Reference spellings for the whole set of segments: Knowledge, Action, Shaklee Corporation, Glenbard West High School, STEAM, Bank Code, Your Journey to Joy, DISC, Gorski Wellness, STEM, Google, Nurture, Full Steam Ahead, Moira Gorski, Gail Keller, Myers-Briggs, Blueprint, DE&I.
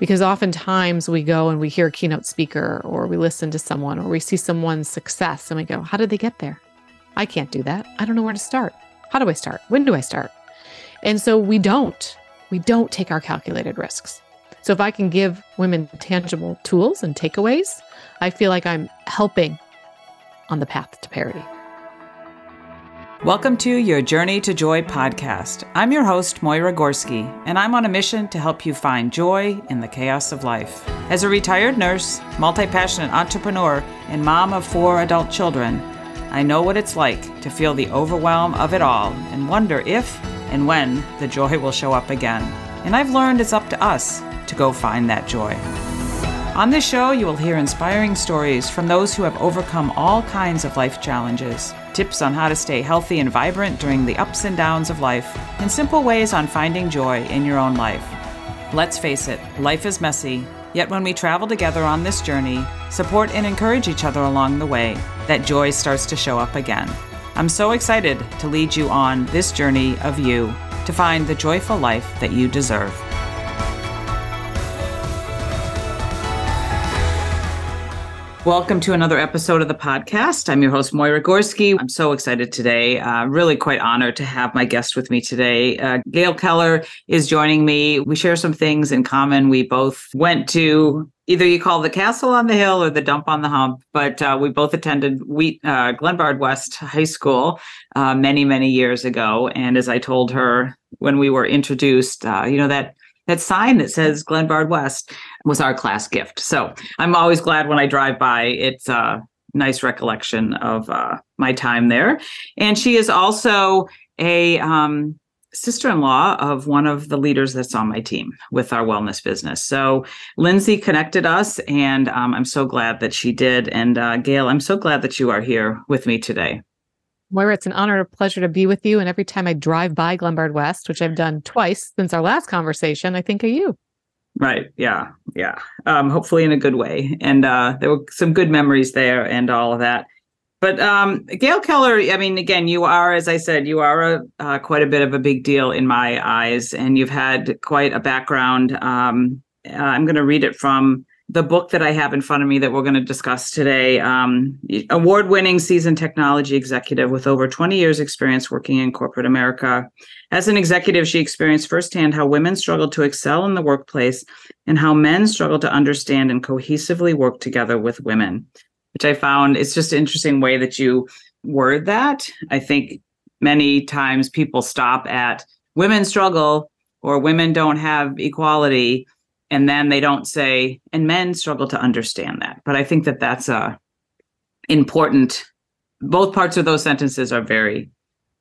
Because oftentimes we go and we hear a keynote speaker, or we listen to someone, or we see someone's success and we go, how did they get there? I can't do that. I don't know where to start. How do I start? When do I start? And so we don't take our calculated risks. So if I can give women tangible tools and takeaways, I feel like I'm helping on the path to parity. Welcome to Your Journey to Joy podcast. I'm your host, Moira Gorski, and I'm on a mission to help you find joy in the chaos of life. As a retired nurse, multi-passionate entrepreneur, and mom of 4 adult children, I know what it's like to feel the overwhelm of it all and wonder if and when the joy will show up again. And I've learned it's up to us to go find that joy. On this show, you will hear inspiring stories from those who have overcome all kinds of life challenges, tips on how to stay healthy and vibrant during the ups and downs of life, and simple ways on finding joy in your own life. Let's face it, life is messy, yet when we travel together on this journey, support and encourage each other along the way, that joy starts to show up again. I'm so excited to lead you on this journey of you to find the joyful life that you deserve. Welcome to another episode of the podcast. I'm your host, Moira Gorski. I'm so excited today. Really quite honored to have my guest with me today. Gail Keller is joining me. We share some things in common. We both went to, either you call the castle on the hill or the dump on the hump, but we both attended Glenbard West High School many, many years ago. And as I told her when we were introduced, that sign that says Glenbard West was our class gift. So I'm always glad when I drive by. It's a nice recollection of my time there. And she is also a sister-in-law of one of the leaders that's on my team with our wellness business. So Lindsay connected us, and I'm so glad that she did. And Gail, I'm so glad that you are here with me today. Moira, it's an honor and a pleasure to be with you. And every time I drive by Glenbard West, which I've done twice since our last conversation, I think of you. Right. Yeah. Yeah. Hopefully in a good way. And there were some good memories there and all of that. But Gail Keller, I mean, again, you are, as I said, you are quite a bit of a big deal in my eyes. And you've had quite a background. I'm going to read it from the book that I have in front of me that we're going to discuss today. Award-winning seasoned technology executive with over 20 years experience working in corporate America. As an executive, she experienced firsthand how women struggle to excel in the workplace and how men struggle to understand and cohesively work together with women, which I found it's just an interesting way that you word that. I think many times people stop at women struggle or women don't have equality, and then they don't say, and men struggle to understand that. But I think that that's important. Both parts of those sentences are very,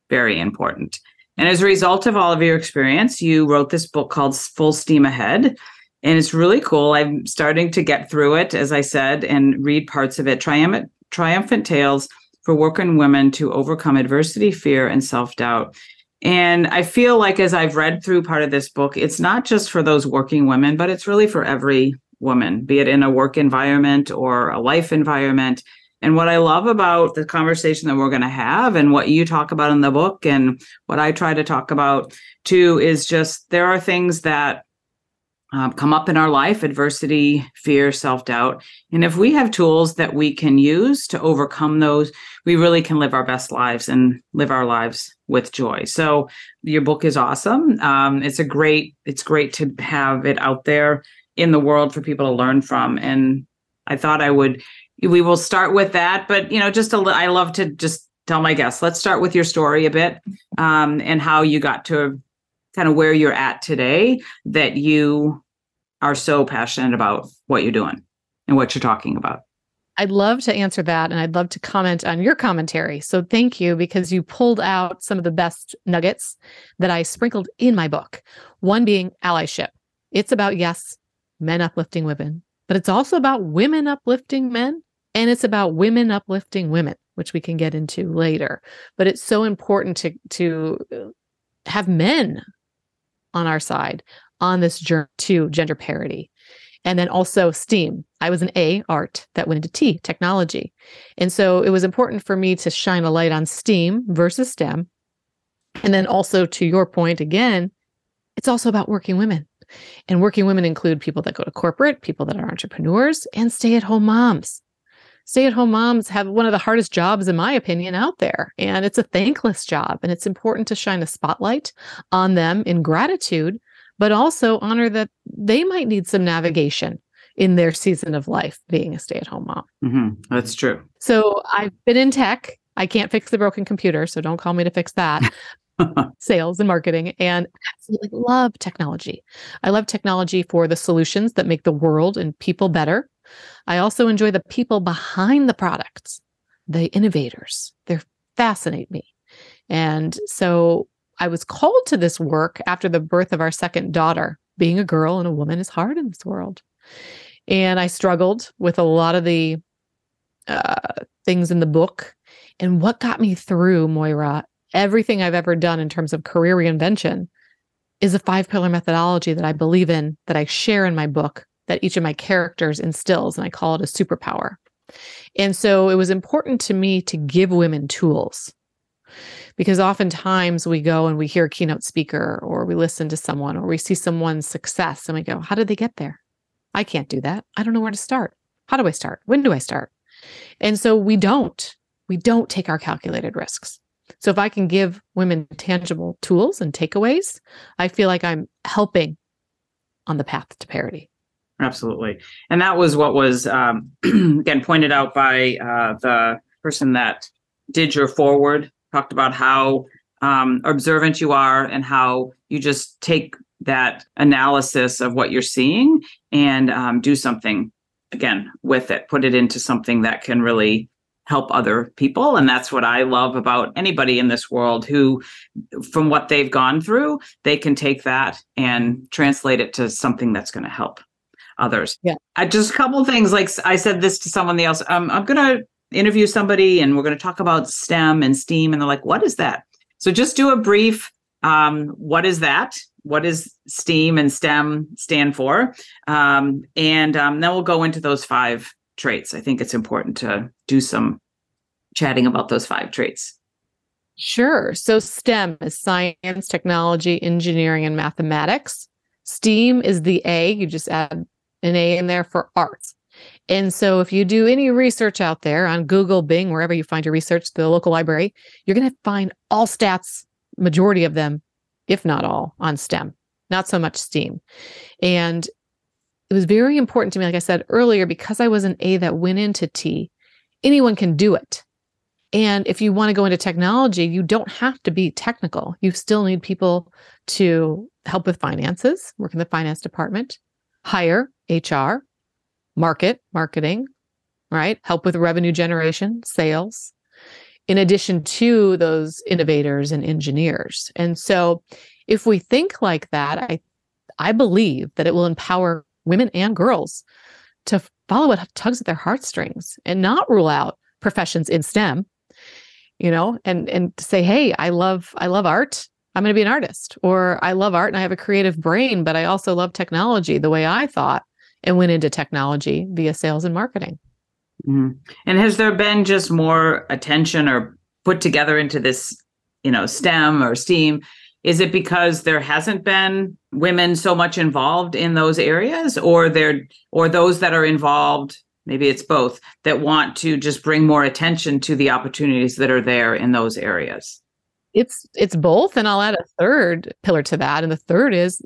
very important. And as a result of all of your experience, you wrote this book called Full Steam Ahead. And it's really cool. I'm starting to get through it, as I said, and read parts of it. Triumphant Tales for Working Women to Overcome Adversity, Fear, and Self-Doubt. And I feel like as I've read through part of this book, it's not just for those working women, but it's really for every woman, be it in a work environment or a life environment. And what I love about the conversation that we're going to have and what you talk about in the book and what I try to talk about too is just there are things that come up in our life, adversity, fear, self-doubt. And if we have tools that we can use to overcome those, we really can live our best lives and live our lives with joy. So your book is awesome. It's great to have it out there in the world for people to learn from. And I thought we will start with that, but I love to just tell my guests, let's start with your story a bit and how you got to kind of where you're at today, that you are so passionate about what you're doing and what you're talking about. I'd love to answer that. And I'd love to comment on your commentary. So thank you, because you pulled out some of the best nuggets that I sprinkled in my book. One being allyship. It's about, yes, men uplifting women, but it's also about women uplifting men. And it's about women uplifting women, which we can get into later. But it's so important to have men on our side on this journey to gender parity. And then also STEAM. I was an A, art, that went into T, technology. And so it was important for me to shine a light on STEAM versus STEM. And then also to your point again, it's also about working women. And working women include people that go to corporate, people that are entrepreneurs, and stay-at-home moms. Stay-at-home moms have one of the hardest jobs, in my opinion, out there. And it's a thankless job. And it's important to shine a spotlight on them in gratitude, but also honor that they might need some navigation in their season of life being a stay-at-home mom. Mm-hmm. That's true. So I've been in tech. I can't fix the broken computer, so don't call me to fix that. Sales and marketing, and absolutely love technology. I love technology for the solutions that make the world and people better. I also enjoy the people behind the products, the innovators. They fascinate me. And so I was called to this work after the birth of our second daughter. Being a girl and a woman is hard in this world. And I struggled with a lot of the things in the book. And what got me through, Moira, everything I've ever done in terms of career reinvention is a 5-pillar methodology that I believe in, that I share in my book, that each of my characters instills, and I call it a superpower. And so it was important to me to give women tools, because oftentimes we go and we hear a keynote speaker, or we listen to someone, or we see someone's success and we go, how did they get there? I can't do that. I don't know where to start. How do I start? When do I start? And so we don't take our calculated risks. So if I can give women tangible tools and takeaways, I feel like I'm helping on the path to parity. Absolutely. And that was what was, again, pointed out by the person that did your foreword, talked about how observant you are and how you just take that analysis of what you're seeing and do something, again, with it, put it into something that can really help other people. And that's what I love about anybody in this world who, from what they've gone through, they can take that and translate it to something that's going to help others. Yeah. Just a couple of things. Like I said this to someone else, I'm going to interview somebody and we're going to talk about STEM and STEAM. And they're like, what is that? So just do a brief, what is that? What does STEAM and STEM stand for? Then we'll go into those 5 traits. I think it's important to do some chatting about those 5 traits. Sure. So STEM is science, technology, engineering, and mathematics. STEAM is the A. You just add an A in there for arts. And so if you do any research out there on Google, Bing, wherever you find your research, the local library, you're going to find all stats, majority of them, if not all, on STEM, not so much STEAM. And it was very important to me, like I said earlier, because I was an A that went into T, anyone can do it. And if you want to go into technology, you don't have to be technical. You still need people to help with finances, work in the finance department, hire, HR, marketing, right? Help with revenue generation, sales, in addition to those innovators and engineers. And so if we think like that, I believe that it will empower women and girls to follow what tugs at their heartstrings and not rule out professions in STEM, you know, and say, hey, I love art. I'm going to be an artist, or I love art and I have a creative brain, but I also love technology the way I thought and went into technology via sales and marketing. Mm-hmm. And has there been just more attention or put together into this, you know, STEM or STEAM? Is it because there hasn't been women so much involved in those areas, or those that are involved, maybe it's both, that want to just bring more attention to the opportunities that are there in those areas? It's both. And I'll add a 3rd pillar to that. And the 3rd is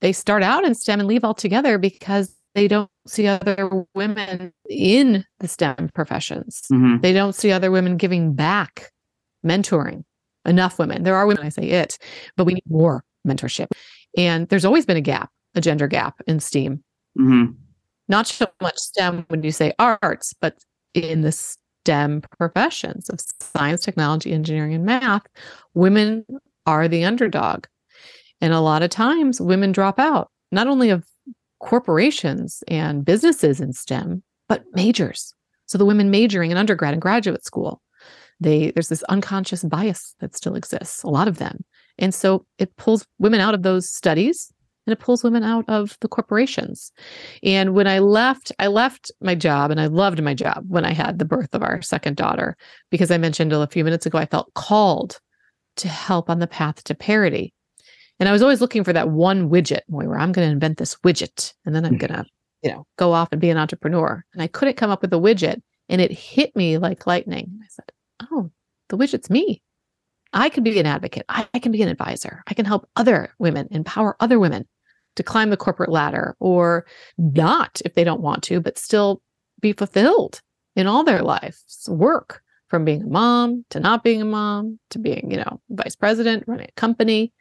they start out in STEM and leave altogether because they don't see other women in the STEM professions. Mm-hmm. They don't see other women giving back, mentoring. Enough women. There are women, I say it, but we need more mentorship. And there's always been a gap, a gender gap in STEAM. Mm-hmm. Not so much STEM when you say arts, but in the STEM professions of science, technology, engineering, and math, women are the underdog. And a lot of times women drop out, not only of corporations and businesses in STEM, but majors. So the women majoring in undergrad and graduate school. There's this unconscious bias that still exists, a lot of them. And so it pulls women out of those studies and it pulls women out of the corporations. And when I left my job, and I loved my job when I had the birth of our second daughter, because I mentioned a few minutes ago, I felt called to help on the path to parity. And I was always looking for that one widget, Moira. I'm going to invent this widget, and then I'm going to, go off and be an entrepreneur. And I couldn't come up with a widget, and it hit me like lightning. I said, oh, the widget's me. I could be an advocate. I can be an advisor. I can help other women, empower other women to climb the corporate ladder, or not if they don't want to, but still be fulfilled in all their life's work, from being a mom to not being a mom to being, vice president, running a company.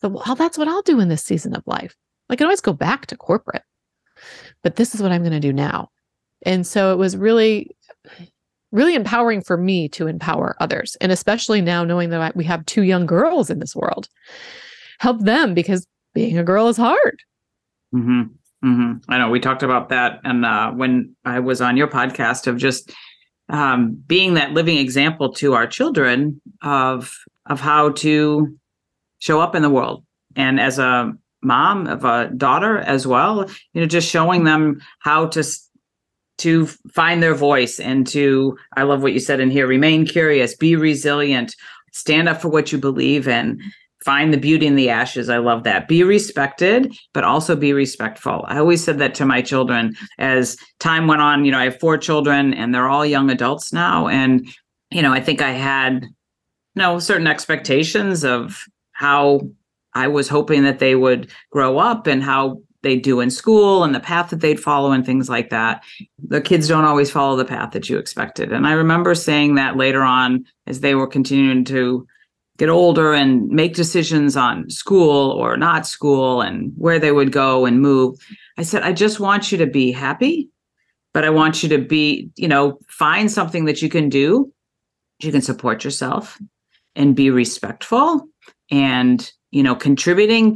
So well, that's what I'll do in this season of life. I can always go back to corporate, but this is what I'm going to do now. And so it was really, really empowering for me to empower others. And especially now knowing that we have two young girls in this world, help them, because being a girl is hard. Mm-hmm. Mm-hmm. I know we talked about that. And when I was on your podcast, of just being that living example to our children of how to show up in the world. And as a mom of a daughter as well, just showing them how to find their voice and to, I love what you said in here, remain curious, be resilient, stand up for what you believe in, find the beauty in the ashes. I love that. Be respected, but also be respectful. I always said that to my children as time went on. I have four children and they're all young adults now. And, I think I had certain expectations of how I was hoping that they would grow up and how they do in school and the path that they'd follow and things like that. The kids don't always follow the path that you expected. And I remember saying that later on as they were continuing to get older and make decisions on school or not school and where they would go and move. I said, I just want you to be happy, but I want you to be, find something that you can do. You can support yourself and be respectful and contributing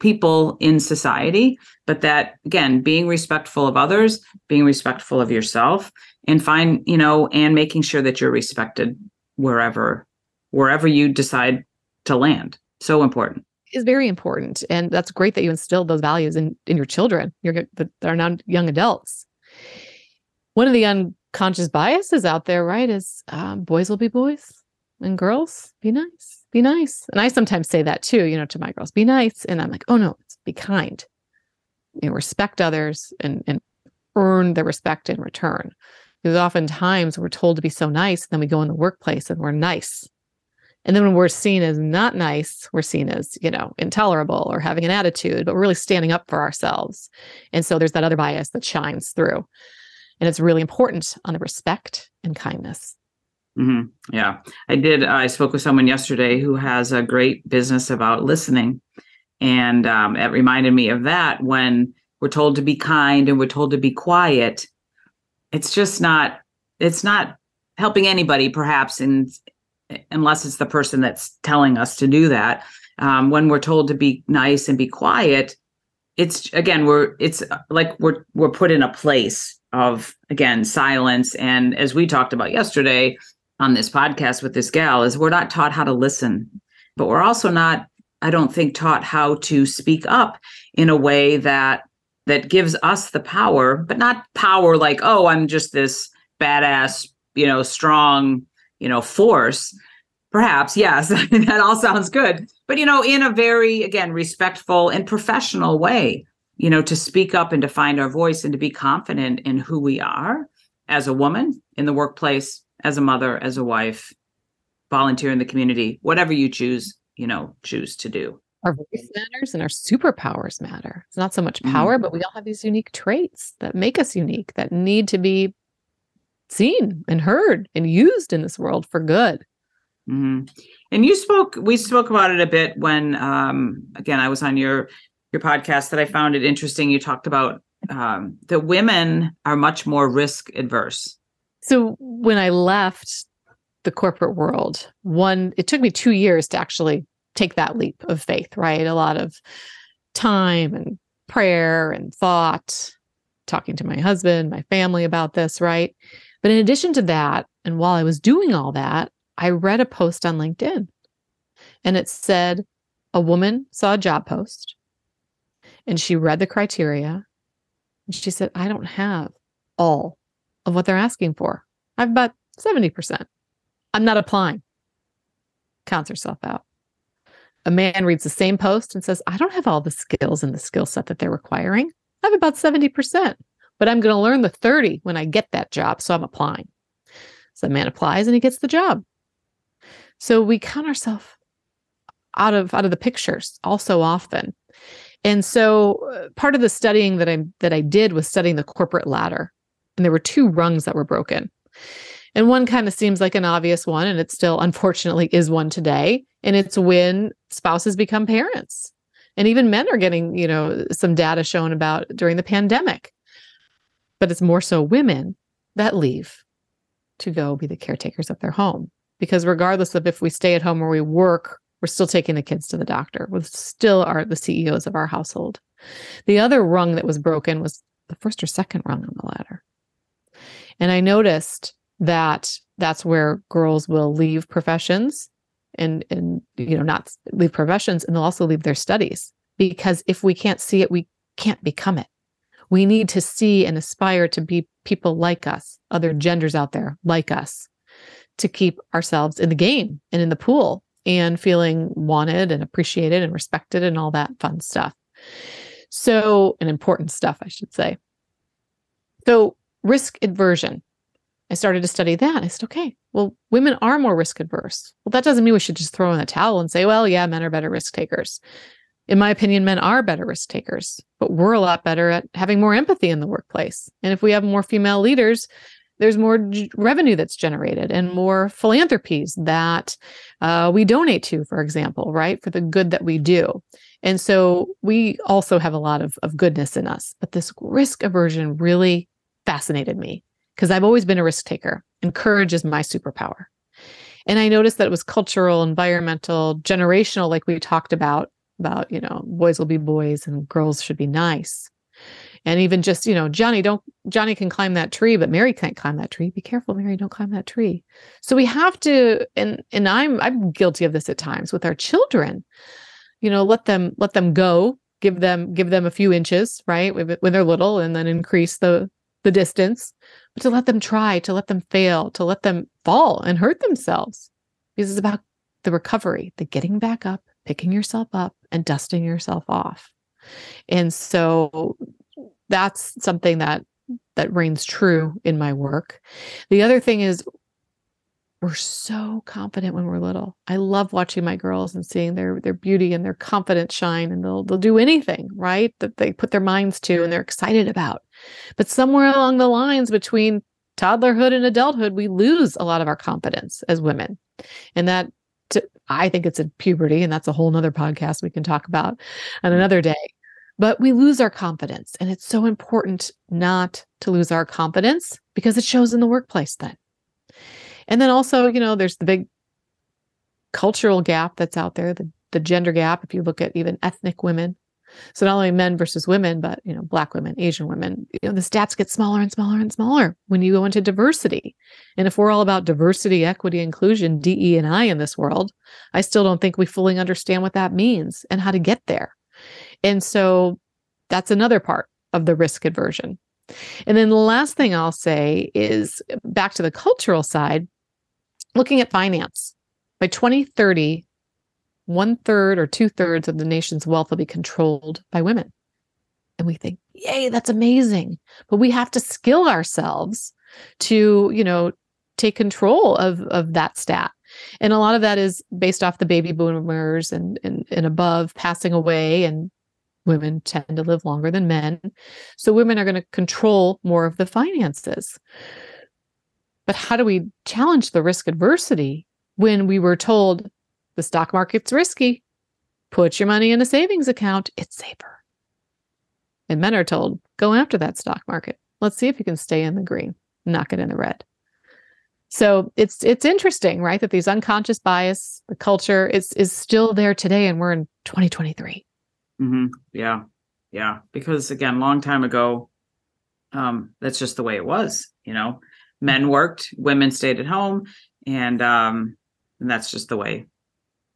people in society, but that, again, being respectful of others, being respectful of yourself, and find, and making sure that you're respected wherever you decide to land. So important. It's very important. And that's great that you instilled those values in your children. They're now young adults. One of the unconscious biases out there, right, is boys will be boys and girls be nice. Be nice. And I sometimes say that too, to my girls, be nice. And I'm like, oh no, it's be kind. Respect others and earn their respect in return. Because oftentimes we're told to be so nice, and then we go in the workplace and we're nice. And then when we're seen as not nice, we're seen as, intolerable or having an attitude, but we're really standing up for ourselves. And so there's that other bias that shines through. And it's really important on the respect and kindness. Mm-hmm. Yeah, I did. I spoke with someone yesterday who has a great business about listening. And it reminded me of that when we're told to be kind and we're told to be quiet. It's just it's not helping anybody, perhaps, unless it's the person that's telling us to do that. When we're told to be nice and be quiet, it's again, we're put in a place of, again, silence. And as we talked about yesterday, on this podcast with this gal, is we're not taught how to listen, but we're also not, I don't think, taught how to speak up in a way that gives us the power, but not power like, oh, I'm just this badass, strong, force. Perhaps, yes, that all sounds good. But, in a very, again, respectful and professional way, to speak up and to find our voice and to be confident in who we are as a woman in the workplace, as a mother, as a wife, volunteer in the community, whatever you choose to do. Our voice matters and our superpowers matter. It's not so much power, but we all have these unique traits that make us unique, that need to be seen and heard and used in this world for good. Mm-hmm. And we spoke about it a bit when, again, I was on your podcast, that I found it interesting. You talked about that women are much more risk adverse. So when I left the corporate world, it took me 2 years to actually take that leap of faith, right? A lot of time and prayer and thought, talking to my husband, my family about this, right? But in addition to that, and while I was doing all that, I read a post on LinkedIn, and it said a woman saw a job post and she read the criteria and she said, I don't have all of what they're asking for. I've about 70%. I'm not applying. Counts herself out. A man reads the same post and says, I don't have all the skills and the skill set that they're requiring. I have about 70%, but I'm going to learn the 30 when I get that job. So I'm applying. So the man applies and he gets the job. So we count ourselves out of the pictures also often. And so part of the studying that I did was studying the corporate ladder. And there were two rungs that were broken. And one kind of seems like an obvious one, and it still unfortunately is one today. And it's when spouses become parents. And even men are getting, some data shown about during the pandemic. But it's more so women that leave to go be the caretakers of their home. Because regardless of if we stay at home or we work, we're still taking the kids to the doctor. We still are the CEOs of our household. The other rung that was broken was the first or second rung on the ladder. And I noticed that that's where girls will leave professions and not leave professions, and they'll also leave their studies, because if we can't see it, we can't become it. We need to see and aspire to be people like us, other genders out there like us, to keep ourselves in the game and in the pool and feeling wanted and appreciated and respected and all that fun stuff. So, and important stuff, I should say. So risk aversion. I started to study that. I said, okay, well, women are more risk adverse. Well, that doesn't mean we should just throw in the towel and say, well, yeah, men are better risk takers. In my opinion, men are better risk takers, but we're a lot better at having more empathy in the workplace. And if we have more female leaders, there's more revenue that's generated and more philanthropies that we donate to, for example, right? For the good that we do. And so we also have a lot of goodness in us. But this risk aversion really fascinated me because I've always been a risk taker, and courage is my superpower. And I noticed that it was cultural, environmental, generational, like we talked about, boys will be boys and girls should be nice. And even just, Johnny can climb that tree, but Mary can't climb that tree. Be careful, Mary, don't climb that tree. So we have to, and I'm guilty of this at times with our children, let them go, give them a few inches, right? When they're little, and then increase the distance, but to let them try, to let them fail, to let them fall and hurt themselves. Because it's about the recovery, the getting back up, picking yourself up and dusting yourself off. And so that's something that reigns true in my work. The other thing is we're so confident when we're little. I love watching my girls and seeing their beauty and their confidence shine, and they'll do anything, right, that they put their minds to and they're excited about. But somewhere along the lines between toddlerhood and adulthood, we lose a lot of our confidence as women. And that I think it's in puberty, and that's a whole nother podcast we can talk about on another day. But we lose our confidence, and it's so important not to lose our confidence because it shows in the workplace then. And then also, there's the big cultural gap that's out there, the gender gap, if you look at even ethnic women. So not only men versus women, but, Black women, Asian women, the stats get smaller and smaller and smaller when you go into diversity. And if we're all about diversity, equity, inclusion, DE&I in this world, I still don't think we fully understand what that means and how to get there. And so that's another part of the risk aversion. And then the last thing I'll say is back to the cultural side, looking at finance. By 2030, 1/3 or 2/3 of the nation's wealth will be controlled by women. And we think, yay, that's amazing. But we have to skill ourselves to, take control of that stat. And a lot of that is based off the baby boomers and above passing away, and women tend to live longer than men. So women are going to control more of the finances. But how do we challenge the risk adversity when we were told the stock market's risky? Put your money in a savings account. It's safer. And men are told, go after that stock market. Let's see if you can stay in the green, not get in the red. So it's interesting, right? That these unconscious bias, the culture is still there today, and we're in 2023. Mm-hmm. Yeah. Because again, long time ago, that's just the way it was. Men worked, women stayed at home, and that's just the way.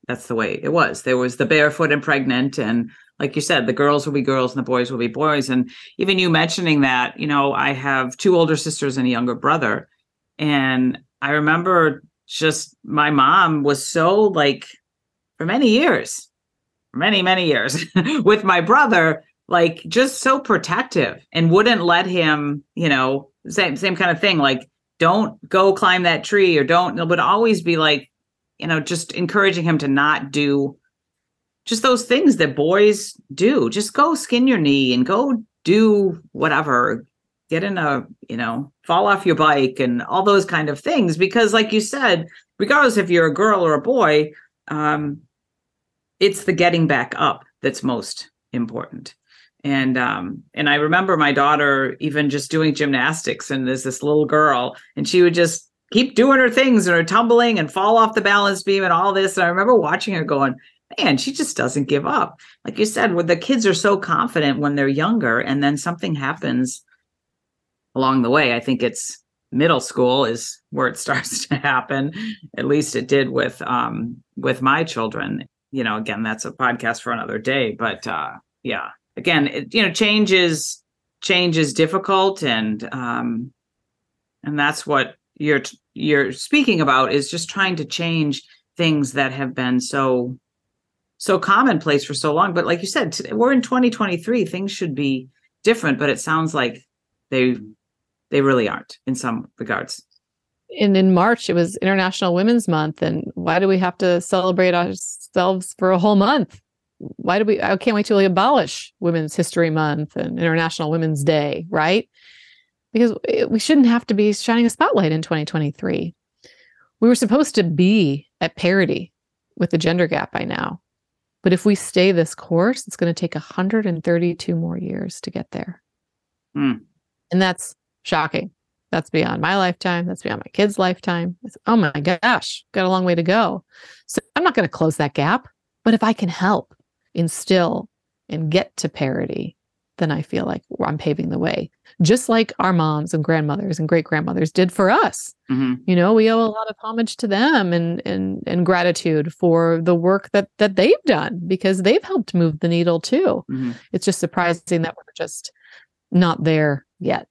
That's the way it was. There was the barefoot and pregnant, and like you said, the girls will be girls and the boys will be boys. And even you mentioning that, I have two older sisters and a younger brother, and I remember just my mom was so, like, for many years, many, many years with my brother, like just so protective and wouldn't let him, you know, same kind of thing. Like, don't go climb that tree or don't, it would always be like, you know, just encouraging him to not do just those things that boys do. Just go skin your knee and go do whatever, get in a, you know, fall off your bike and all those kind of things. Because like you said, regardless if you're a girl or a boy, it's the getting back up that's most important. And I remember my daughter even just doing gymnastics, and there's this little girl and she would just keep doing her things and her tumbling and fall off the balance beam and all this. And I remember watching her going, man, she just doesn't give up. Like you said, the kids are so confident when they're younger, and then something happens along the way. I think it's middle school is where it starts to happen. At least it did with my children. You know, again, that's a podcast for another day, but yeah, again, it, you know, change is difficult. And that's what you're speaking about, is just trying to change things that have been so commonplace for so long. But like you said, we're in 2023, things should be different, but it sounds like they really aren't in some regards. And in March, it was International Women's Month. And why do we have to celebrate ourselves for a whole month? I can't wait till we abolish Women's History Month and International Women's Day, right? Because we shouldn't have to be shining a spotlight in 2023. We were supposed to be at parity with the gender gap by now. But if we stay this course, it's going to take 132 more years to get there. Mm. And that's shocking. That's beyond my lifetime. That's beyond my kids' lifetime. It's, oh my gosh, got a long way to go. So I'm not going to close that gap. But if I can help instill and get to parity, then I feel like I'm paving the way, just like our moms and grandmothers and great-grandmothers did for us. Mm-hmm. You know, we owe a lot of homage to them and gratitude for the work that they've done, because they've helped move the needle too. Mm-hmm. It's just surprising that we're just not there yet.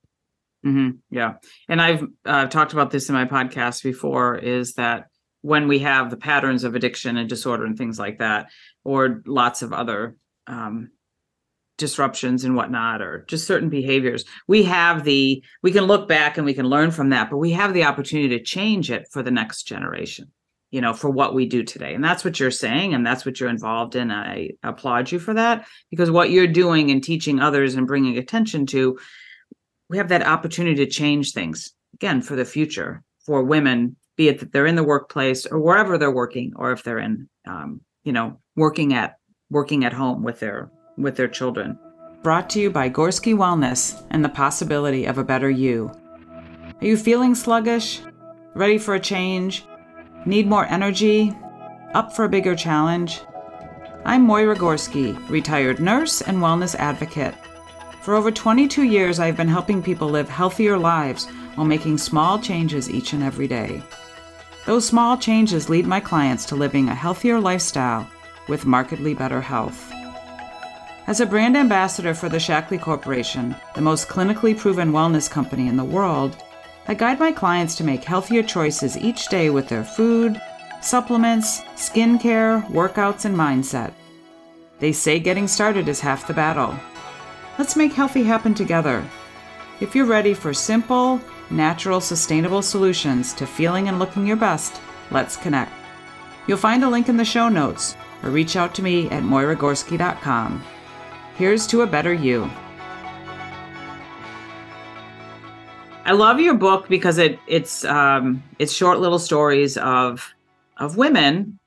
Mm-hmm. Yeah. And I've talked about this in my podcast before, is that when we have the patterns of addiction and disorder and things like that, or lots of other disruptions and whatnot, or just certain behaviors, we can look back and we can learn from that, but we have the opportunity to change it for the next generation, you know, for what we do today. And that's what you're saying, and that's what you're involved in. I applaud you for that, because what you're doing and teaching others and bringing attention to, we have that opportunity to change things again for the future for women, be it that they're in the workplace or wherever they're working, or if they're in, you know, working at home with their children. Brought to you by Gorski Wellness and the possibility of a better you. Are you feeling sluggish? Ready for a change? Need more energy? Up for a bigger challenge? I'm Moira Gorski, retired nurse and wellness advocate. For over 22 years, I've been helping people live healthier lives while making small changes each and every day. Those small changes lead my clients to living a healthier lifestyle with markedly better health. As a brand ambassador for the Shaklee Corporation, the most clinically proven wellness company in the world, I guide my clients to make healthier choices each day with their food, supplements, skincare, workouts, and mindset. They say getting started is half the battle. Let's make healthy happen together. If you're ready for simple, natural, sustainable solutions to feeling and looking your best, let's connect. You'll find a link in the show notes, or reach out to me at moiragorski.com. Here's to a better you. I love your book because it's short little stories of women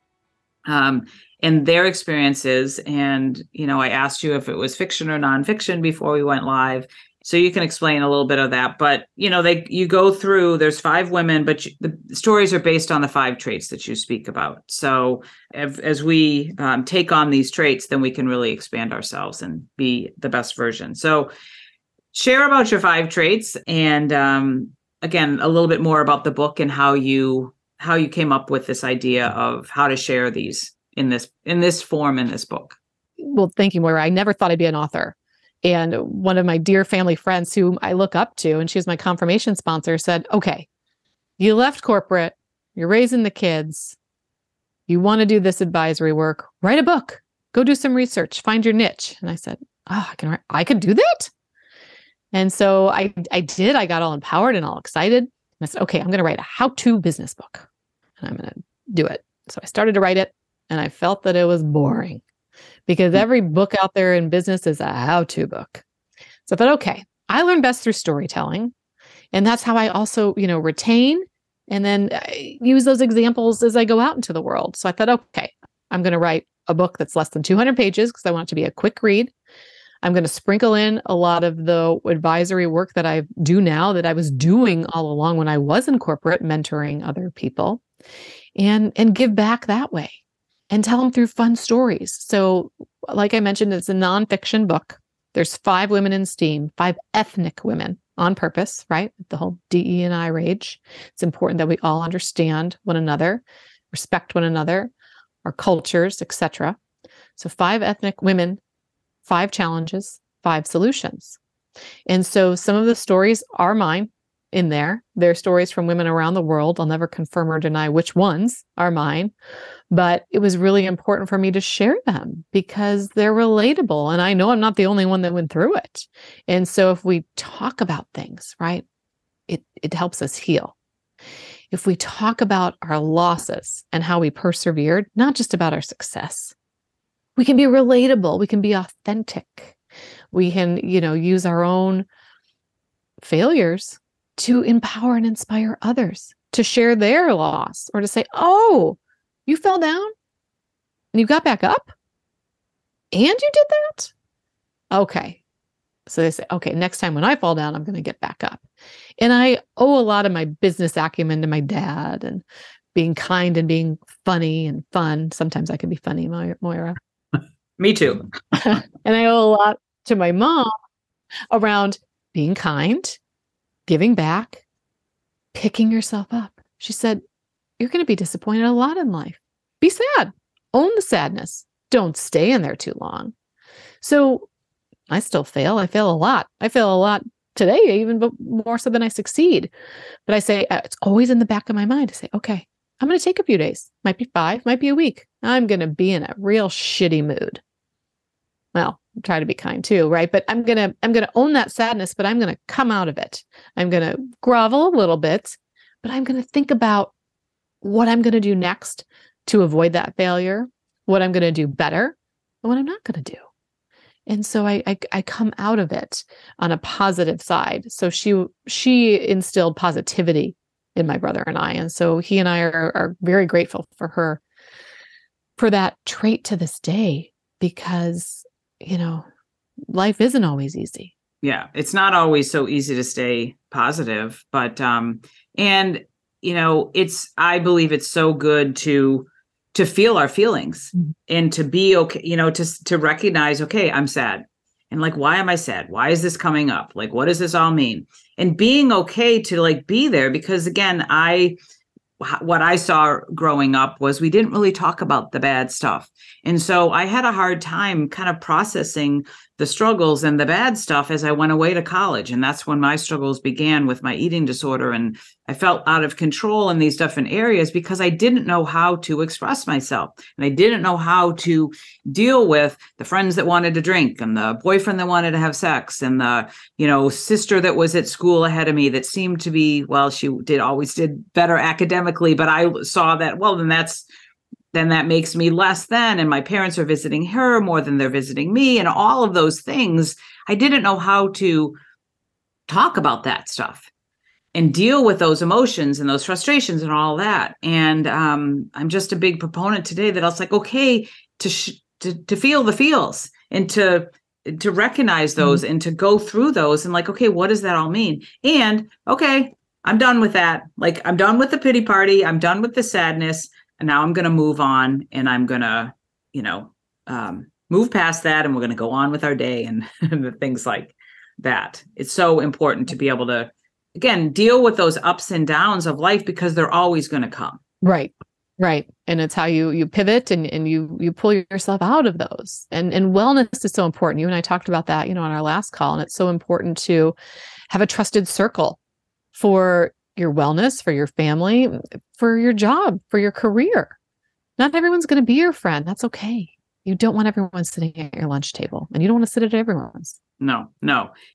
and their experiences. And, you know, I asked you if it was fiction or nonfiction before we went live, so you can explain a little bit of that. But, you know, you go through, there's 5 women, but the stories are based on the 5 traits that you speak about. So as we take on these traits, then we can really expand ourselves and be the best version. So share about your 5 traits. And again, a little bit more about the book and how you came up with this idea of how to share these in this form, in this book. Well, thank you, Moira. I never thought I'd be an author. And one of my dear family friends who I look up to, and she's my confirmation sponsor, said, okay, you left corporate, you're raising the kids, you want to do this advisory work, write a book, Go do some research, find your niche. And I said, oh, I could do that. And so I did. I got all empowered and all excited. And I said, okay, I'm going to write a how-to business book and I'm going to do it. So I started to write it and I felt that it was boring because every book out there in business is a how-to book. So I thought, okay, I learn best through storytelling. And that's how I also, retain and then I use those examples as I go out into the world. So I thought, okay, I'm going to write a book that's less than 200 pages because I want it to be a quick read. I'm going to sprinkle in a lot of the advisory work that I do now that I was doing all along when I was in corporate, mentoring other people, and give back that way and tell them through fun stories. So like I mentioned, it's a nonfiction book. There's 5 women in STEAM, 5 ethnic women on purpose, right? The whole DE&I rage. It's important that we all understand one another, respect one another, our cultures, etc. So 5 ethnic women, 5 challenges, 5 solutions. And so some of the stories are mine in there. They're stories from women around the world. I'll never confirm or deny which ones are mine, but it was really important for me to share them because they're relatable. And I know I'm not the only one that went through it. And so if we talk about things, right, it helps us heal. If we talk about our losses and how we persevered, not just about our success, we can be relatable. We can be authentic. We can, use our own failures to empower and inspire others to share their loss or to say, oh, you fell down and you got back up and you did that? Okay. So they say, okay, next time when I fall down, I'm going to get back up. And I owe a lot of my business acumen to my dad and being kind and being funny and fun. Sometimes I can be funny, Moira. Me too. And I owe a lot to my mom around being kind, giving back, picking yourself up. She said, you're going to be disappointed a lot in life. Be sad. Own the sadness. Don't stay in there too long. So I still fail. I fail a lot. I fail a lot today, even more so than I succeed. But I say, it's always in the back of my mind to say, okay, I'm going to take a few days. Might be 5, might be a week. I'm going to be in a real shitty mood. Well, try to be kind too, right? But I'm going to own that sadness, but I'm going to come out of it. I'm going to grovel a little bit, but I'm going to think about what I'm going to do next to avoid that failure, what I'm going to do better, and what I'm not going to do. And so I come out of it on a positive side. So she instilled positivity in my brother and I. And so he and I are very grateful for her for that trait to this day, because life isn't always easy. Yeah. It's not always so easy to stay positive, but, I believe it's so good to feel our feelings and to be okay, to recognize, okay, I'm sad. And why am I sad? Why is this coming up? What does this all mean? And being okay to be there, because again, what I saw growing up was we didn't really talk about the bad stuff. And so I had a hard time kind of processing the struggles and the bad stuff as I went away to college. And that's when my struggles began with my eating disorder. And I felt out of control in these different areas because I didn't know how to express myself. And I didn't know how to deal with the friends that wanted to drink and the boyfriend that wanted to have sex and the, sister that was at school ahead of me that seemed to be, well, she always did better academically, but I saw that, well, then that makes me less than, and my parents are visiting her more than they're visiting me, and all of those things. I didn't know how to talk about that stuff and deal with those emotions and those frustrations and all that. And I'm just a big proponent today that I was okay to feel the feels and to recognize those and to go through those and okay, what does that all mean? And okay, I'm done with that. I'm done with the pity party. I'm done with the sadness. And now I'm going to move on and I'm going to, move past that. And we're going to go on with our day and things like that. It's so important to be able to, again, deal with those ups and downs of life because they're always going to come. Right. Right. And it's how you pivot and you pull yourself out of those. And wellness is so important. You and I talked about that, on our last call. And it's so important to have a trusted circle for your wellness, for your family, for your job, for your career. Not everyone's going to be your friend. That's okay. You don't want everyone sitting at your lunch table, and you don't want to sit at everyone's. No.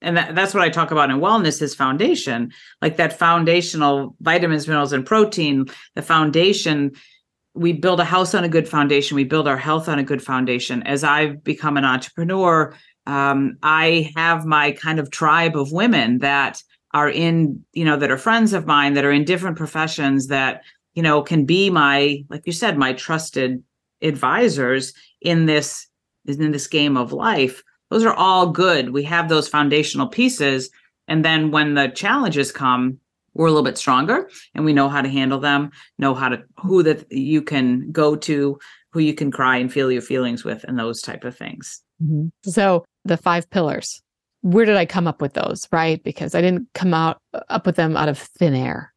And that's what I talk about in wellness is foundation, like that foundational vitamins, minerals, and protein, the foundation. We build a house on a good foundation. We build our health on a good foundation. As I've become an entrepreneur, I have my kind of tribe of women that are in, that are friends of mine, that are in different professions that, can be my, like you said, my trusted advisors in this game of life. Those are all good. We have those foundational pieces. And then when the challenges come, we're a little bit stronger and we know how to handle them, who that you can go to, who you can cry and feel your feelings with, and those type of things. Mm-hmm. So the 5 pillars, where did I come up with those, right? Because I didn't come up with them out of thin air.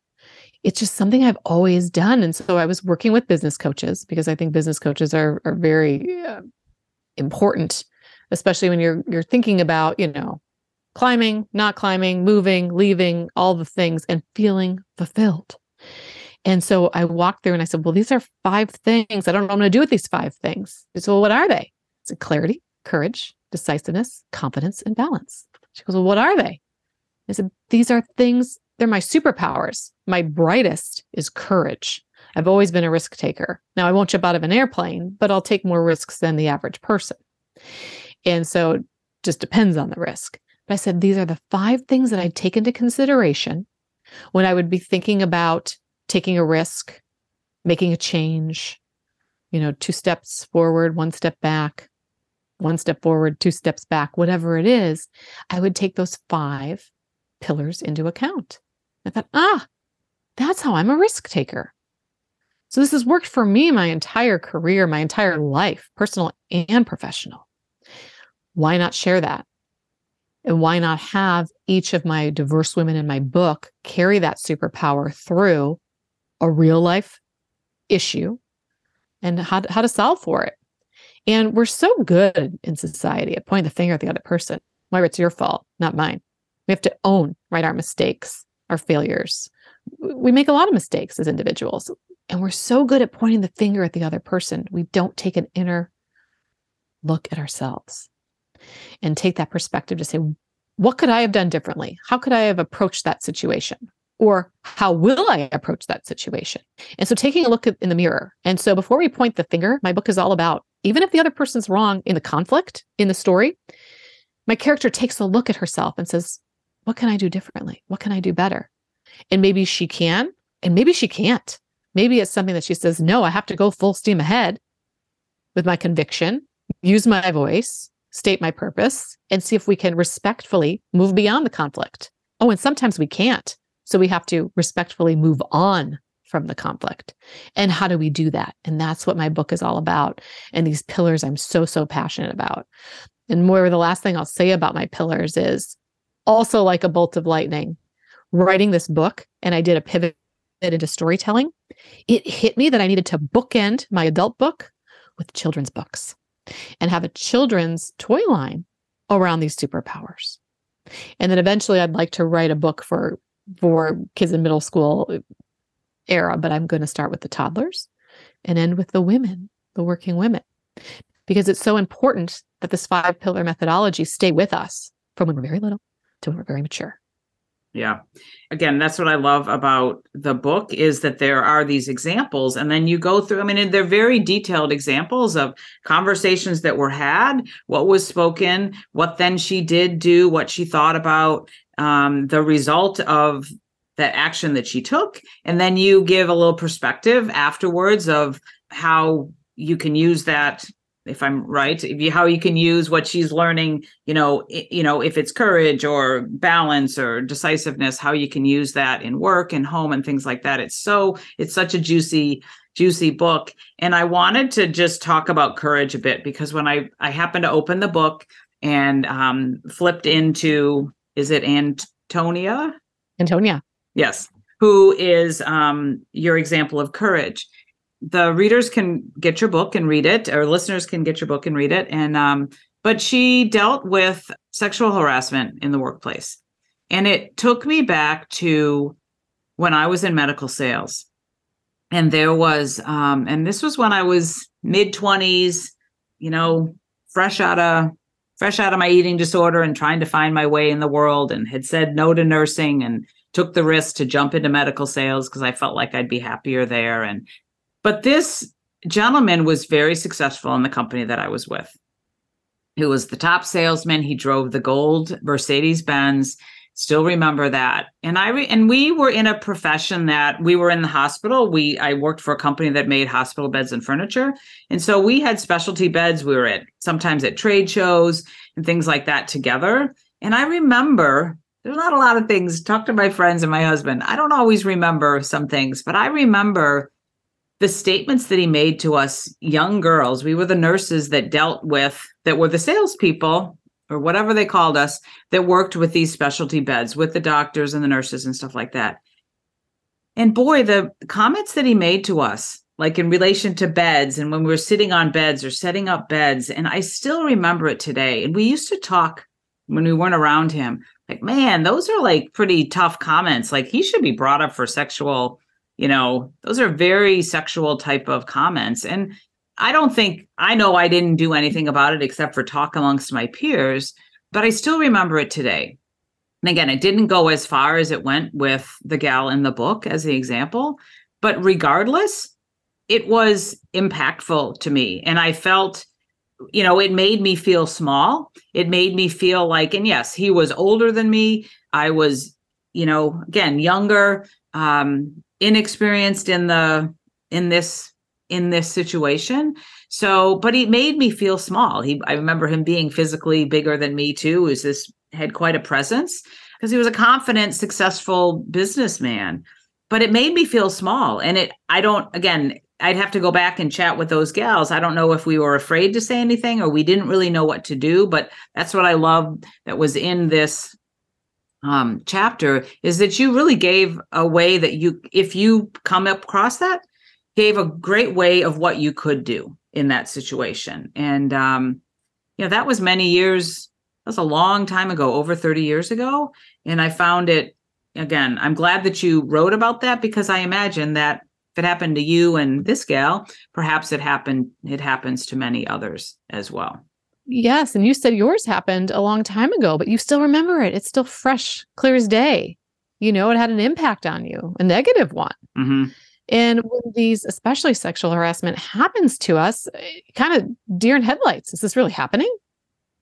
It's just something I've always done. And so I was working with business coaches because I think business coaches are very important, especially when you're thinking about, climbing, not climbing, moving, leaving, all the things, and feeling fulfilled. And so I walked through and I said, well, these are 5 things. I don't know what I'm going to do with these 5 things. She said, well, what are they? I said, clarity, courage, decisiveness, confidence, and balance. She goes, well, what are they? I said, these are things, they're my superpowers. My brightest is courage. I've always been a risk taker. Now, I won't jump out of an airplane, but I'll take more risks than the average person. And so it just depends on the risk. But I said, these are the 5 things that I take into consideration when I would be thinking about taking a risk, making a change, 2 steps forward, 1 step back, 1 step forward, 2 steps back, whatever it is, I would take those 5 pillars into account. I thought, that's how I'm a risk taker. So this has worked for me my entire career, my entire life, personal and professional. Why not share that? And why not have each of my diverse women in my book carry that superpower through a real life issue and how to solve for it? And we're so good in society at pointing the finger at the other person. Moira, it's your fault, not mine. We have to own, right, our mistakes, our failures. We make a lot of mistakes as individuals, and we're so good at pointing the finger at the other person. We don't take an inner look at ourselves and take that perspective to say, what could I have done differently? How could I have approached that situation? Or how will I approach that situation? And so taking a look in the mirror. And so before we point the finger, my book is all about, even if the other person's wrong in the conflict, in the story, my character takes a look at herself and says, what can I do differently? What can I do better? And maybe she can, and maybe she can't. Maybe it's something that she says, no, I have to go full steam ahead with my conviction, use my voice, state my purpose, and see if we can respectfully move beyond the conflict. Oh, and sometimes we can't. So we have to respectfully move on from the conflict. And how do we do that? And that's what my book is all about. And these pillars I'm so, so passionate about. And Moira, the last thing I'll say about my pillars is also like a bolt of lightning. Writing this book, and I did a pivot into storytelling, it hit me that I needed to bookend my adult book with children's books and have a children's toy line around these superpowers. And then eventually I'd like to write a book for kids in middle school era, but I'm going to start with the toddlers and end with the women, the working women, because it's so important that this 5-pillar methodology stay with us from when we're very little to when we're very mature. Yeah. Again, that's what I love about the book is that there are these examples, and then you go through, they're very detailed examples of conversations that were had, what was spoken, what then she did do, what she thought about, the result of that action that she took. And then you give a little perspective afterwards of how you can use that, if I'm right, how you can use what she's learning, if it's courage or balance or decisiveness, how you can use that in work and home and things like that. It's such a juicy, juicy book. And I wanted to just talk about courage a bit, because when I happened to open the book and flipped into, is it Antonia? Antonia. Yes. Who is your example of courage. The readers can get your book and read it, or listeners can get your book and read it. And, but she dealt with sexual harassment in the workplace. And it took me back to when I was in medical sales, and there was, and this was when I was mid-20s, you know, fresh out of my eating disorder and trying to find my way in the world, and had said no to nursing and took the risk to jump into medical sales because I felt like I'd be happier there. But this gentleman was very successful in the company that I was with. He was the top salesman. He drove the gold Mercedes-Benz. Still remember that. And we were in a profession that we were in the hospital. I worked for a company that made hospital beds and furniture. And so we had specialty beds. We were sometimes at trade shows and things like that together. And I remember there's not a lot of things. Talk to my friends and my husband. I don't always remember some things, but I remember the statements that he made to us young girls. We were the nurses that were the salespeople, or whatever they called us, that worked with these specialty beds, with the doctors and the nurses and stuff like that. And boy, the comments that he made to us, like in relation to beds and when we were sitting on beds or setting up beds, and I still remember it today. And we used to talk when we weren't around him, like, man, those are like pretty tough comments. Like, he should be brought up for sexual, you know, those are very sexual type of comments. And I know I didn't do anything about it except for talk amongst my peers, but I still remember it today. And again, it didn't go as far as it went with the gal in the book as the example, but regardless, it was impactful to me. And I felt, you know, it made me feel small. It made me feel like, and yes, he was older than me. I was, you know, again, younger, inexperienced in this situation. So, but he made me feel small. I remember him being physically bigger than me too. Had quite a presence because he was a confident, successful businessman, but it made me feel small. And I'd have to go back and chat with those gals. I don't know if we were afraid to say anything or we didn't really know what to do, but that's what I love that was in this chapter, is that you really gave a way that if you come across that, gave a great way of what you could do in that situation. And, you know, that was many years. That was a long time ago, over 30 years ago. And I found it, again, I'm glad that you wrote about that, because I imagine that if it happened to you and this gal, perhaps it happens to many others as well. Yes. And you said yours happened a long time ago, but you still remember it. It's still fresh, clear as day. You know, it had an impact on you, a negative one. Mm-hmm. And when these, especially sexual harassment, happens to us, kind of deer in headlights. Is this really happening?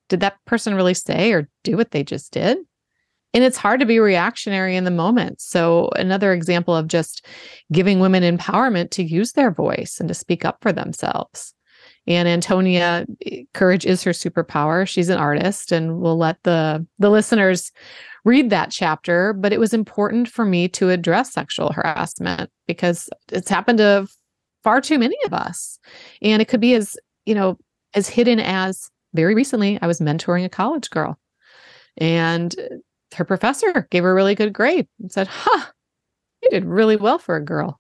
Did that person really say or do what they just did? And it's hard to be reactionary in the moment. So another example of just giving women empowerment to use their voice and to speak up for themselves. And Antonia, courage is her superpower. She's an artist, and we'll let the listeners read that chapter. But it was important for me to address sexual harassment because it's happened to far too many of us. And it could be as, you know, as hidden as very recently, I was mentoring a college girl and her professor gave her a really good grade and said, you did really well for a girl.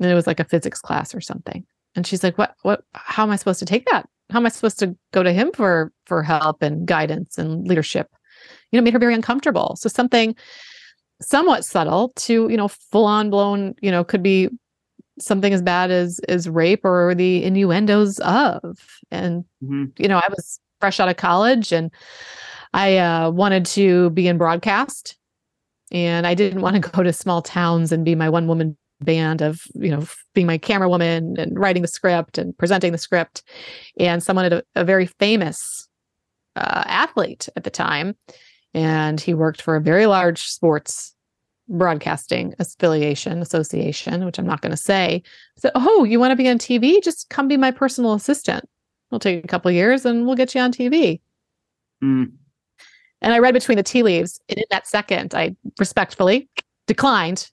And it was like a physics class or something. And she's like, what, how am I supposed to take that? How am I supposed to go to him for help and guidance and leadership? You know, made her very uncomfortable. So something somewhat subtle to, you know, full on blown, you know, could be something as bad as rape or the innuendos of. And, you know, I was fresh out of college and I wanted to be in broadcast, and I didn't want to go to small towns and be my one woman band of, you know, being my camera woman and writing the script and presenting the script. And someone at a very famous athlete at the time, and he worked for a very large sports broadcasting association, which I'm not going to say, said, oh, you want to be on TV? Just come be my personal assistant. We'll take a couple of years and we'll get you on TV. Mm. And I read between the tea leaves. And in that second, I respectfully declined.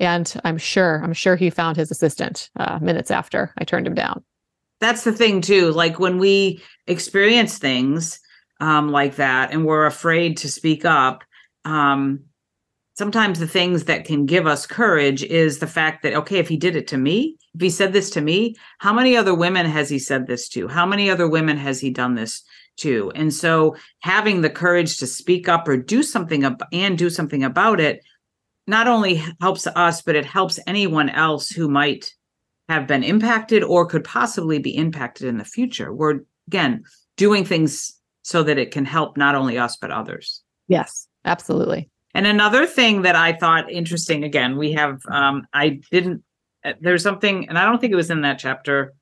And I'm sure he found his assistant minutes after I turned him down. That's the thing too. Like when we experience things like that and we're afraid to speak up, sometimes the things that can give us courage is the fact that, okay, if he did it to me, if he said this to me, how many other women has he said this to? How many other women has he done this to? And so having the courage to speak up or do something about it not only helps us, but it helps anyone else who might have been impacted or could possibly be impacted in the future. We're again, doing things so that it can help not only us, but others. Yes, absolutely. And another thing that I thought interesting, again, we have, there's something, and I don't think it was in that chapter.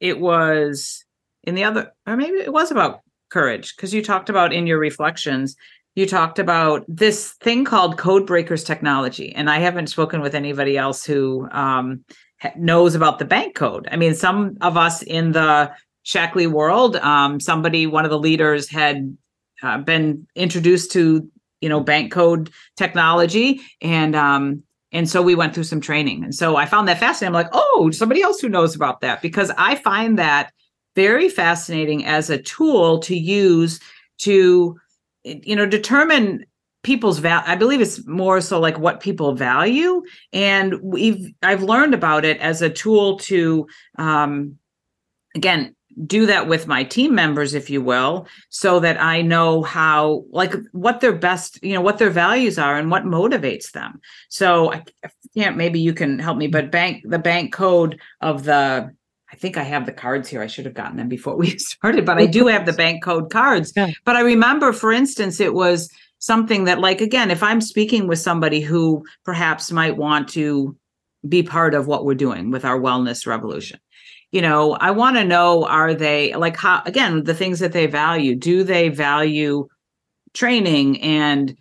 It was in the other, or maybe it was about courage, because you talked about in your reflections, you talked about this thing called Code Breakers Technology. And I haven't spoken with anybody else who knows about the bank code. I mean, some of us in the Shaklee world, one of the leaders had been introduced to, bank code technology. And so we went through some training. And so I found that fascinating. I'm like, oh, somebody else who knows about that, because I find that very fascinating as a tool to use to, determine people's value. I believe it's more so like what people value. And I've learned about it as a tool to, again, do that with my team members, if you will, so that I know how, like what their best, what their values are and what motivates them. So maybe you can help me, but the bank code of the, I think I have the cards here. I should have gotten them before we started, but I do have the bank code cards. Yeah. But I remember, for instance, it was something that, like, again, if I'm speaking with somebody who perhaps might want to be part of what we're doing with our wellness revolution, I want to know, are they like, how, again, the things that they value, do they value training and,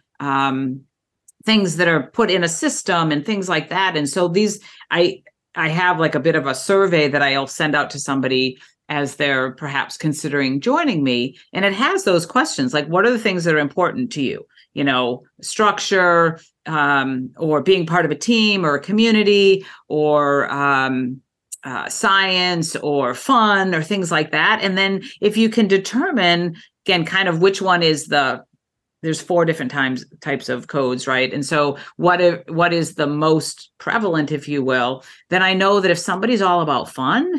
things that are put in a system and things like that. And so these, I have like a bit of a survey that I'll send out to somebody as they're perhaps considering joining me. And it has those questions, like, what are the things that are important to you? Structure, or being part of a team or a community, or, science or fun or things like that. And then if you can determine, again, kind of which one is there's four different types of codes, right? And so what is the most prevalent, if you will, then I know that if somebody's all about fun,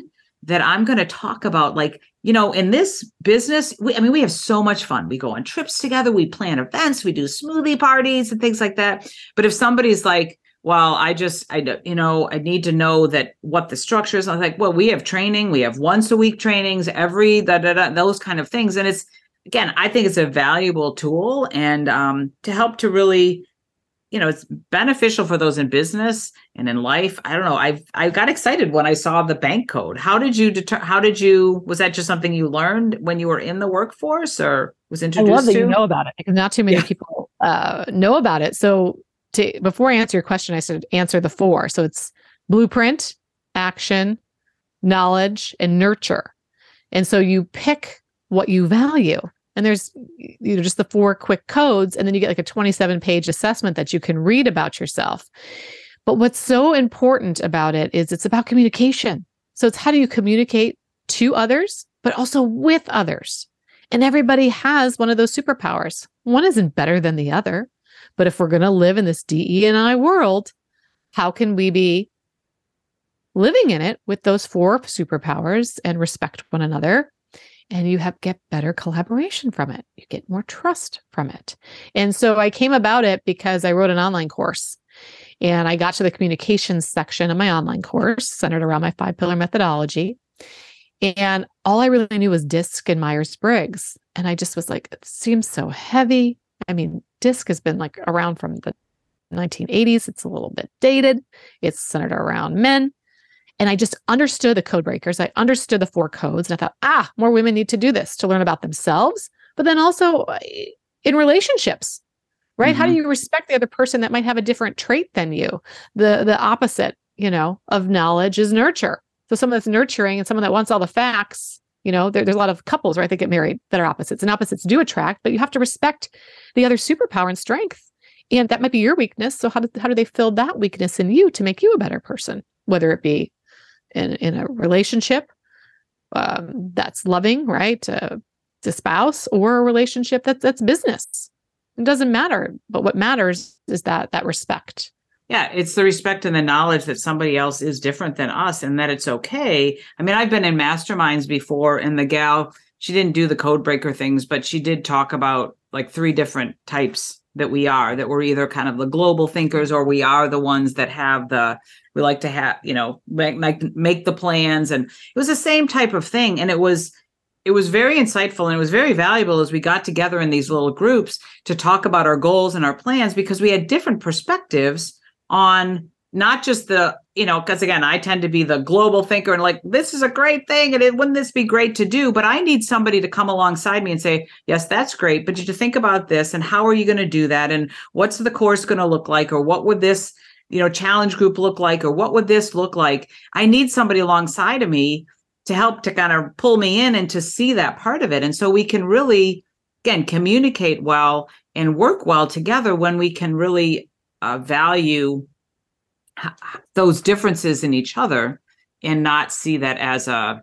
that I'm going to talk about, like, in this business, we have so much fun. We go on trips together, we plan events, we do smoothie parties and things like that. But if somebody's like, well, I need to know that what the structure is. I was like, well, we have training. We have once a week trainings, every those kind of things. And it's, again, I think it's a valuable tool and to help to really, it's beneficial for those in business and in life. I don't know. I got excited when I saw the bank code. Was that just something you learned when you were in the workforce or was introduced to? I love that you know about it, because not too many people know about it. So, before I answer your question, I should answer the four. So it's Blueprint, Action, Knowledge, and Nurture. And so you pick what you value. And there's just the four quick codes. And then you get like a 27-page assessment that you can read about yourself. But what's so important about it is it's about communication. So it's how do you communicate to others, but also with others. And everybody has one of those superpowers. One isn't better than the other. But if we're going to live in this DE&I world, how can we be living in it with those four superpowers and respect one another? And you get better collaboration from it. You get more trust from it. And so I came about it because I wrote an online course. And I got to the communications section of my online course centered around my 5-pillar methodology. And all I really knew was DISC and Myers-Briggs. And I just was like, it seems so heavy. I mean, DISC has been like around from the 1980s. It's a little bit dated. It's centered around men. And I just understood the code breakers. I understood the four codes. And I thought, more women need to do this to learn about themselves, but then also in relationships, right? Mm-hmm. How do you respect the other person that might have a different trait than you? The opposite, of knowledge is nurture. So someone that's nurturing and someone that wants all the facts, there's a lot of couples, right, that get married that are opposites, and opposites do attract, but you have to respect the other superpower and strength. And that might be your weakness. So how do they fill that weakness in you to make you a better person, whether it be in a relationship that's loving, right, to spouse, or a relationship that's business. It doesn't matter. But what matters is that respect. Yeah, it's the respect and the knowledge that somebody else is different than us and that it's okay. I mean, I've been in masterminds before, and the gal, she didn't do the code breaker things, but she did talk about like three different types that we are, that we're either kind of the global thinkers, or we are the ones that have the, we like to have, you know, make the plans. And it was the same type of thing. And it was very insightful, and it was very valuable as we got together in these little groups to talk about our goals and our plans, because we had different perspectives on not just the, you know, because again, I tend to be the global thinker and like, this is a great thing. And wouldn't this be great to do? But I need somebody to come alongside me and say, yes, that's great. But did you think about this? And how are you going to do that? And what's the course going to look like? Or what would this, you know, challenge group look like? Or what would this look like? I need somebody alongside of me to help to kind of pull me in and to see that part of it. And so we can really, again, communicate well and work well together when we can really value those differences in each other and not see that as a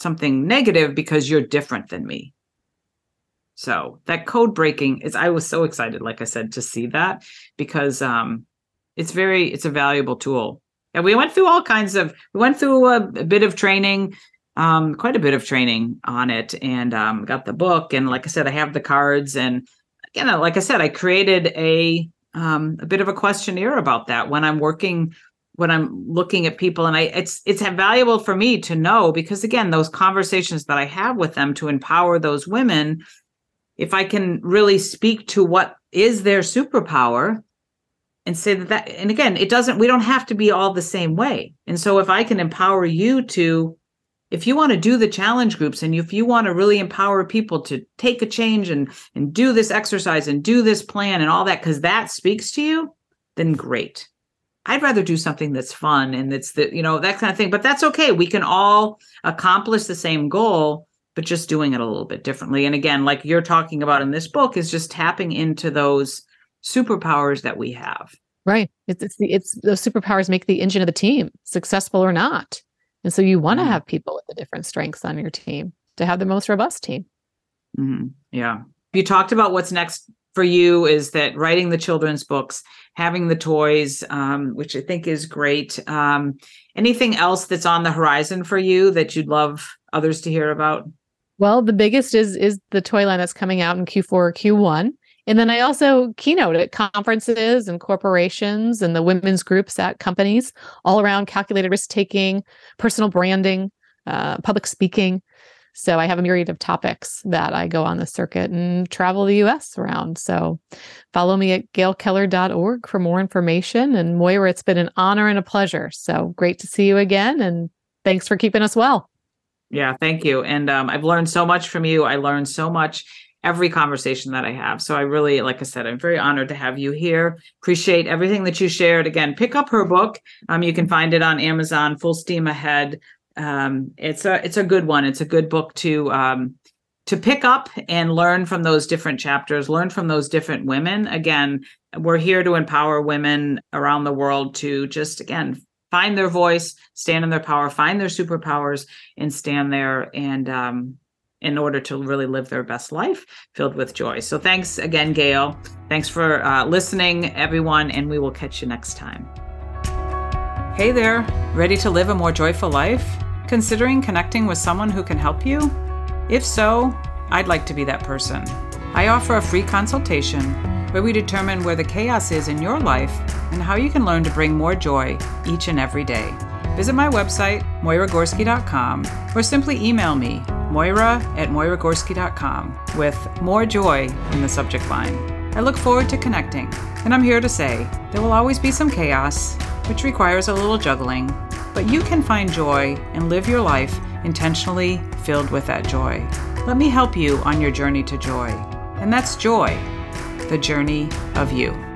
something negative because you're different than me. So that code breaking is, I was so excited, like I said, to see that, because it's a valuable tool. And we went through a bit of training, quite a bit of training on it, and got the book. And like I said, I have the cards, and again, like I said, I created a bit of a questionnaire about that when I'm looking at people. And it's valuable for me to know, because again, those conversations that I have with them to empower those women, if I can really speak to what is their superpower and say that, and again, we don't have to be all the same way. And so if I can empower you if you want to do the challenge groups, and if you want to really empower people to take a change and do this exercise and do this plan and all that, because that speaks to you, then great. I'd rather do something that's fun and that's the, you know, that kind of thing. But that's okay. We can all accomplish the same goal, but just doing it a little bit differently. And again, like you're talking about in this book, is just tapping into those superpowers that we have. Right. It's those superpowers make the engine of the team, successful or not. And so you want to have people with the different strengths on your team to have the most robust team. Mm-hmm. Yeah. You talked about what's next for you is that writing the children's books, having the toys, which I think is great. Anything else that's on the horizon for you that you'd love others to hear about? Well, the biggest is the toy line that's coming out in Q4 or Q1. And then I also keynote at conferences and corporations and the women's groups at companies all around calculated risk-taking, personal branding, public speaking. So I have a myriad of topics that I go on the circuit and travel the U.S. around. So follow me at gailkeller.org for more information. And Moira, it's been an honor and a pleasure. So great to see you again. And thanks for keeping us well. Yeah, thank you. And I've learned so much from you. I learned so much every conversation that I have. So I really, like I said, I'm very honored to have you here. Appreciate everything that you shared. Again, pick up her book. You can find it on Amazon, Full Steam Ahead. It's a good one. It's a good book to pick up and learn from those different chapters, learn from those different women. Again, we're here to empower women around the world to just, again, find their voice, stand in their power, find their superpowers, and stand there and, in order to really live their best life filled with joy. So thanks again, Gail. Thanks for listening, everyone, and we will catch you next time. Hey there, ready to live a more joyful life? Considering connecting with someone who can help you? If so, I'd like to be that person. I offer a free consultation where we determine where the chaos is in your life and how you can learn to bring more joy each and every day. Visit my website, moiragorski.com, or simply email me, moira@moiragorski.com, with more joy in the subject line. I look forward to connecting, and I'm here to say there will always be some chaos, which requires a little juggling, but you can find joy and live your life intentionally filled with that joy. Let me help you on your journey to joy, and that's joy, the journey of you.